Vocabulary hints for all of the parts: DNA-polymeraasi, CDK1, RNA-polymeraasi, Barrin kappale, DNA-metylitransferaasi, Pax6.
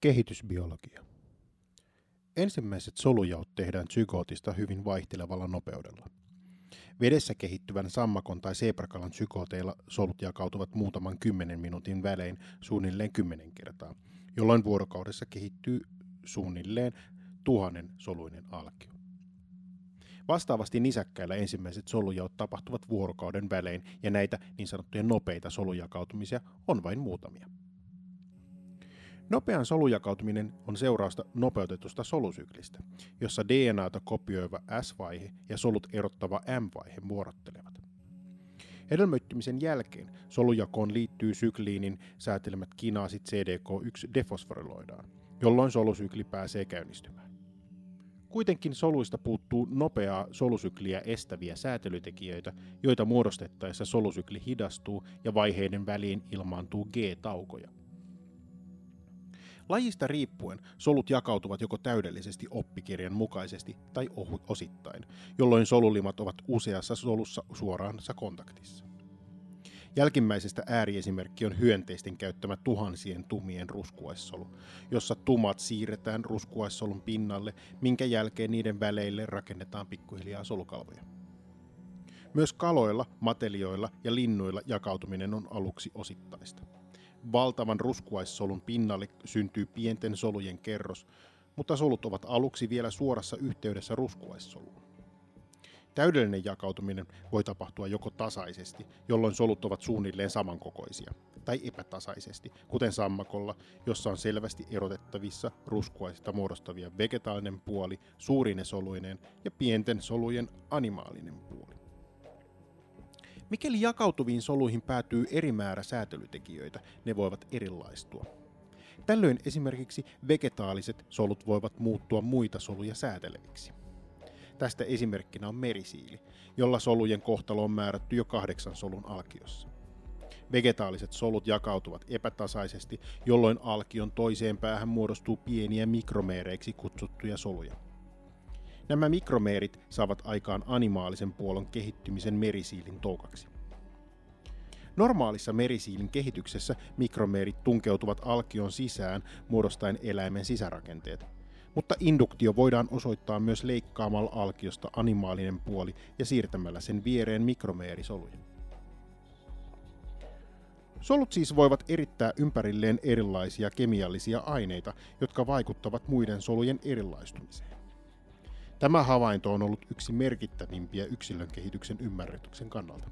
Kehitysbiologia. Ensimmäiset solujaot tehdään zygootista hyvin vaihtelevalla nopeudella. Vedessä kehittyvän sammakon tai seeprakalan zygooteilla solut jakautuvat muutaman 10 minuutin välein suunnilleen 10 kertaa, jolloin vuorokaudessa kehittyy suunnilleen 1000 soluinen alkio. Vastaavasti nisäkkäillä ensimmäiset solujaot tapahtuvat vuorokauden välein ja näitä niin sanottuja nopeita solujakautumisia on vain muutamia. Nopean solujakautuminen on seurausta nopeutetusta solusyklistä, jossa DNAta kopioiva S-vaihe ja solut erottava M-vaihe vuorottelevat. Hedelmöittymisen jälkeen solujakoon liittyy sykliinin säätelemät kinaasit CDK1 defosforiloidaan, jolloin solusykli pääsee käynnistymään. Kuitenkin soluista puuttuu nopeaa solusykliä estäviä säätelytekijöitä, joita muodostettaessa solusykli hidastuu ja vaiheiden väliin ilmaantuu G-taukoja. Lajista riippuen solut jakautuvat joko täydellisesti oppikirjan mukaisesti tai osittain, jolloin solulimat ovat useassa solussa suoraansa kontaktissa. Jälkimmäisestä ääriesimerkki on hyönteisten käyttämä tuhansien tumien ruskuaissolu, jossa tumat siirretään ruskuaissolun pinnalle, minkä jälkeen niiden väleille rakennetaan pikkuhiljaa solukalvoja. Myös kaloilla, matelioilla ja linnuilla jakautuminen on aluksi osittaista. Valtavan ruskuaissolun pinnalle syntyy pienten solujen kerros, mutta solut ovat aluksi vielä suorassa yhteydessä ruskuaissoluun. Täydellinen jakautuminen voi tapahtua joko tasaisesti, jolloin solut ovat suunnilleen samankokoisia, tai epätasaisesti, kuten sammakolla, jossa on selvästi erotettavissa ruskuaisista muodostavia vegetaalinen puoli suurine soluineen ja pienten solujen animaalinen puoli. Mikäli jakautuviin soluihin päätyy eri määrä säätelytekijöitä, ne voivat erilaistua. Tällöin esimerkiksi vegetaaliset solut voivat muuttua muita soluja sääteleviksi. Tästä esimerkkinä on merisiili, jolla solujen kohtalo on määrätty jo 8 solun alkiossa. Vegetaaliset solut jakautuvat epätasaisesti, jolloin alkion toiseen päähän muodostuu pieniä mikromeereiksi kutsuttuja soluja. Nämä mikromeerit saavat aikaan animaalisen puolon kehittymisen merisiilin toukaksi. Normaalissa merisiilin kehityksessä mikromeerit tunkeutuvat alkion sisään muodostaen eläimen sisärakenteet, mutta induktio voidaan osoittaa myös leikkaamalla alkiosta animaalinen puoli ja siirtämällä sen viereen mikromeerisoluja. Solut siis voivat erittää ympärilleen erilaisia kemiallisia aineita, jotka vaikuttavat muiden solujen erilaistumiseen. Tämä havainto on ollut yksi merkittävimpiä yksilön kehityksen ymmärryksen kannalta.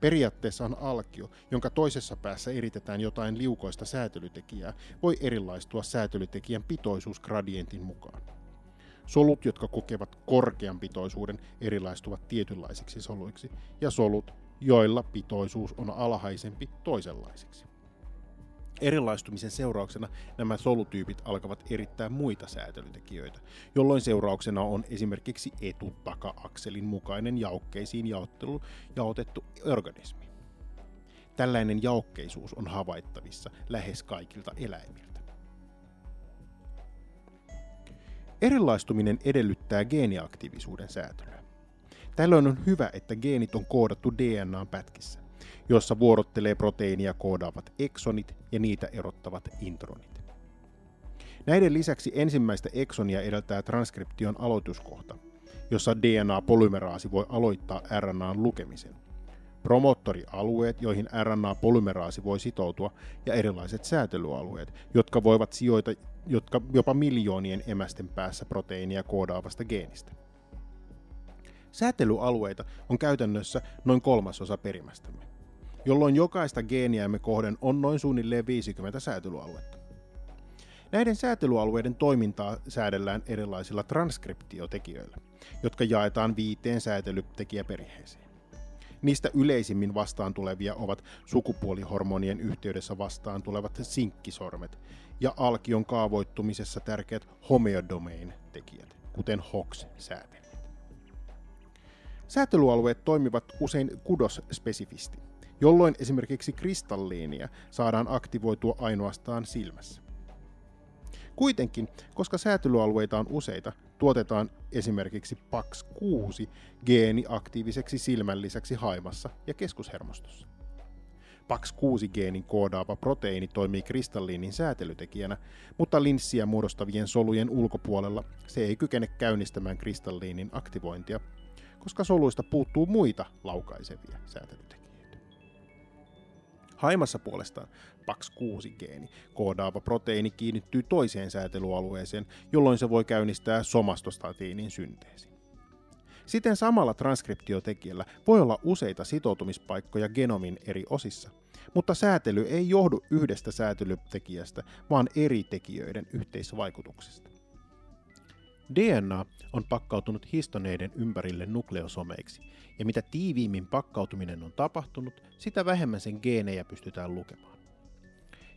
Periaatteessa on alkio, jonka toisessa päässä eritetään jotain liukoista säätelytekijää, voi erilaistua säätelytekijän pitoisuusgradientin mukaan. Solut, jotka kokevat korkean pitoisuuden, erilaistuvat tietynlaisiksi soluiksi, ja solut, joilla pitoisuus on alhaisempi, toisenlaisiksi. Erilaistumisen seurauksena nämä solutyypit alkavat erittää muita säätelytekijöitä, jolloin seurauksena on esimerkiksi etu-taka-akselin mukainen jaokkeisiin jaotettu organismi. Tällainen jaokkeisuus on havaittavissa lähes kaikilta eläimiltä. Erilaistuminen edellyttää geeniaktiivisuuden säätelyä. Tällöin on hyvä, että geenit on koodattu DNA:n pätkissä, jossa vuorottelee proteiinia koodaavat eksonit ja niitä erottavat intronit. Näiden lisäksi ensimmäistä eksonia edeltää transkription aloituskohta, jossa DNA-polymeraasi voi aloittaa RNA:n lukemisen, promoottorialueet, joihin RNA-polymeraasi voi sitoutua, ja erilaiset säätelyalueet, jotka voivat sijoita jopa miljoonien emästen päässä proteiinia koodaavasta geenistä. Säätelyalueita on käytännössä noin 3/3 perimästämme, jolloin jokaista geeniämme kohden on noin suunnilleen 50 säätelyaluetta. Näiden säätelyalueiden toimintaa säädellään erilaisilla transkriptiotekijöillä, jotka jaetaan 5 säätelytekijäperheeseen. Niistä yleisimmin vastaan tulevia ovat sukupuolihormonien yhteydessä vastaan tulevat sinkkisormet ja alkion kaavoittumisessa tärkeät homeodomain-tekijät, kuten HOX-säätely. Säätelyalueet toimivat usein kudosspesifisti, jolloin esimerkiksi kristalliinia saadaan aktivoitua ainoastaan silmässä. Kuitenkin, koska säätelyalueita on useita, tuotetaan esimerkiksi Pax6 geeni aktiiviseksi silmän lisäksi haimassa ja keskushermostossa. Pax6-geenin koodaava proteiini toimii kristalliinin säätelytekijänä, mutta linssiä muodostavien solujen ulkopuolella se ei kykene käynnistämään kristalliinin aktivointia, koska soluista puuttuu muita laukaisevia säätelytekijöitä. Haimassa puolestaan Pax6-geeni koodaava proteiini kiinnittyy toiseen säätelyalueeseen, jolloin se voi käynnistää somastostatiinin synteesin. Siten samalla transkriptiotekijällä voi olla useita sitoutumispaikkoja genomin eri osissa, mutta säätely ei johdu yhdestä säätelytekijästä, vaan eri tekijöiden yhteisvaikutuksesta. DNA on pakkautunut histoneiden ympärille nukleosomeiksi, ja mitä tiiviimmin pakkautuminen on tapahtunut, sitä vähemmän sen geenejä pystytään lukemaan.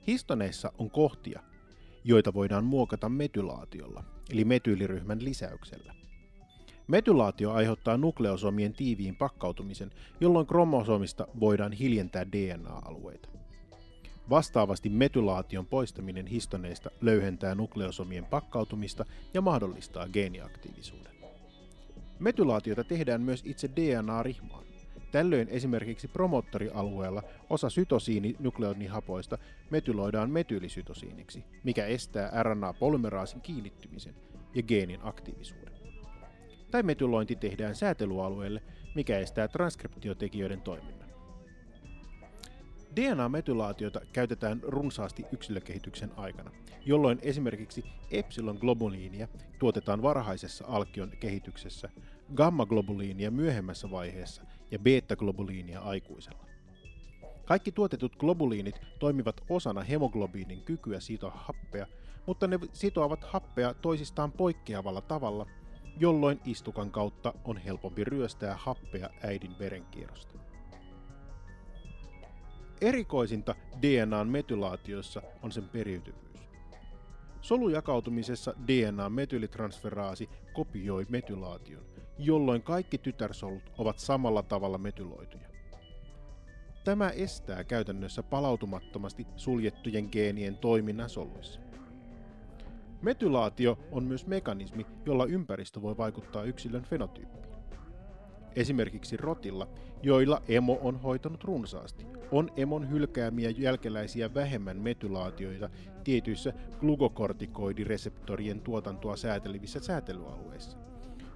Histoneissa on kohtia, joita voidaan muokata metylaatiolla, eli metyyliryhmän lisäyksellä. Metylaatio aiheuttaa nukleosomien tiiviin pakkautumisen, jolloin kromosomista voidaan hiljentää DNA-alueita. Vastaavasti metylaation poistaminen histoneista löyhentää nukleosomien pakkautumista ja mahdollistaa geeniaktiivisuuden. Metylaatiota tehdään myös itse DNA-rihmaan. Tällöin esimerkiksi promoottorialueella osa sytosiininukleonihapoista metyloidaan metyylisytosiiniksi, mikä estää RNA-polymeraasin kiinnittymisen ja geenin aktiivisuuden. Tai metylointi tehdään säätelyalueelle, mikä estää transkriptiotekijöiden toiminnan. DNA-metylaatiota käytetään runsaasti yksilökehityksen aikana, jolloin esimerkiksi epsilon-globuliinia tuotetaan varhaisessa alkion kehityksessä, gamma-globuliinia myöhemmässä vaiheessa ja beta-globuliinia aikuisella. Kaikki tuotetut globuliinit toimivat osana hemoglobiinin kykyä sitoa happea, mutta ne sitoavat happea toisistaan poikkeavalla tavalla, jolloin istukan kautta on helpompi ryöstää happea äidin verenkierrosta. Erikoisinta DNAn metylaatioissa on sen periytyvyys. Solujakautumisessa DNA-metylitransferaasi kopioi metylaation, jolloin kaikki tytärsolut ovat samalla tavalla metyloituja. Tämä estää käytännössä palautumattomasti suljettujen geenien toiminnan soluissa. Metylaatio on myös mekanismi, jolla ympäristö voi vaikuttaa yksilön fenotyyppiin. Esimerkiksi rotilla, joilla emo on hoitanut runsaasti, on emon hylkäämiä jälkeläisiä vähemmän metylaatioita tietyissä glukokortikoidireseptorien tuotantoa säätelevissä säätelyalueissa,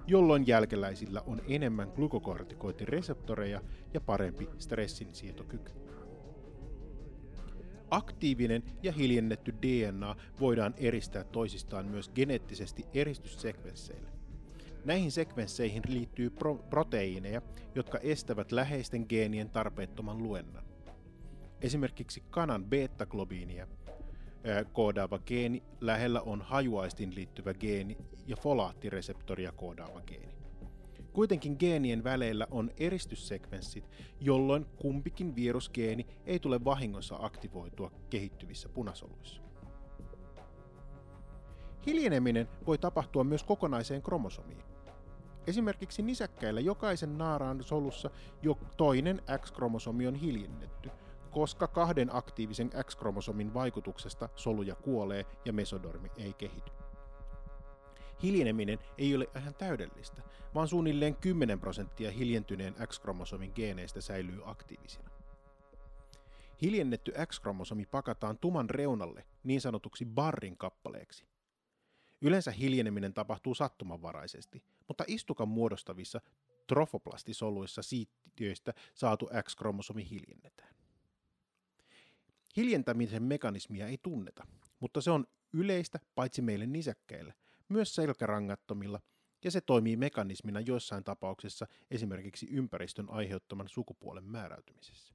jolloin jälkeläisillä on enemmän glukokortikoidireseptoreja ja parempi stressinsietokyky. Aktiivinen ja hiljennetty DNA voidaan eristää toisistaan myös geneettisesti eristyssekvensseillä. Näihin sekvensseihin liittyy proteiineja, jotka estävät läheisten geenien tarpeettoman luennan. Esimerkiksi kanan beta-globiinia koodaava geeni, lähellä on hajuaistiin liittyvä geeni ja folaattireseptoria koodaava geeni. Kuitenkin geenien väleillä on eristyssekvenssit, jolloin kumpikin virusgeeni ei tule vahingossa aktivoitua kehittyvissä punasoluissa. Hiljeneminen voi tapahtua myös kokonaiseen kromosomiin. Esimerkiksi nisäkkäillä jokaisen naaraan solussa jo toinen X-kromosomi on hiljennetty, koska kahden aktiivisen X-kromosomin vaikutuksesta soluja kuolee ja mesodormi ei kehity. Hiljeneminen ei ole ihan täydellistä, vaan suunnilleen 10% hiljentyneen X-kromosomin geeneistä säilyy aktiivisina. Hiljennetty X-kromosomi pakataan tuman reunalle niin sanotuksi Barrin kappaleeksi. Yleensä hiljeneminen tapahtuu sattumanvaraisesti, mutta istukan muodostavissa trofoplastisoluissa siittiöistä saatu X-kromosomi hiljennetään. Hiljentämisen mekanismia ei tunneta, mutta se on yleistä paitsi meille nisäkkäillä, myös selkärangattomilla, ja se toimii mekanismina joissain tapauksessa esimerkiksi ympäristön aiheuttaman sukupuolen määräytymisessä.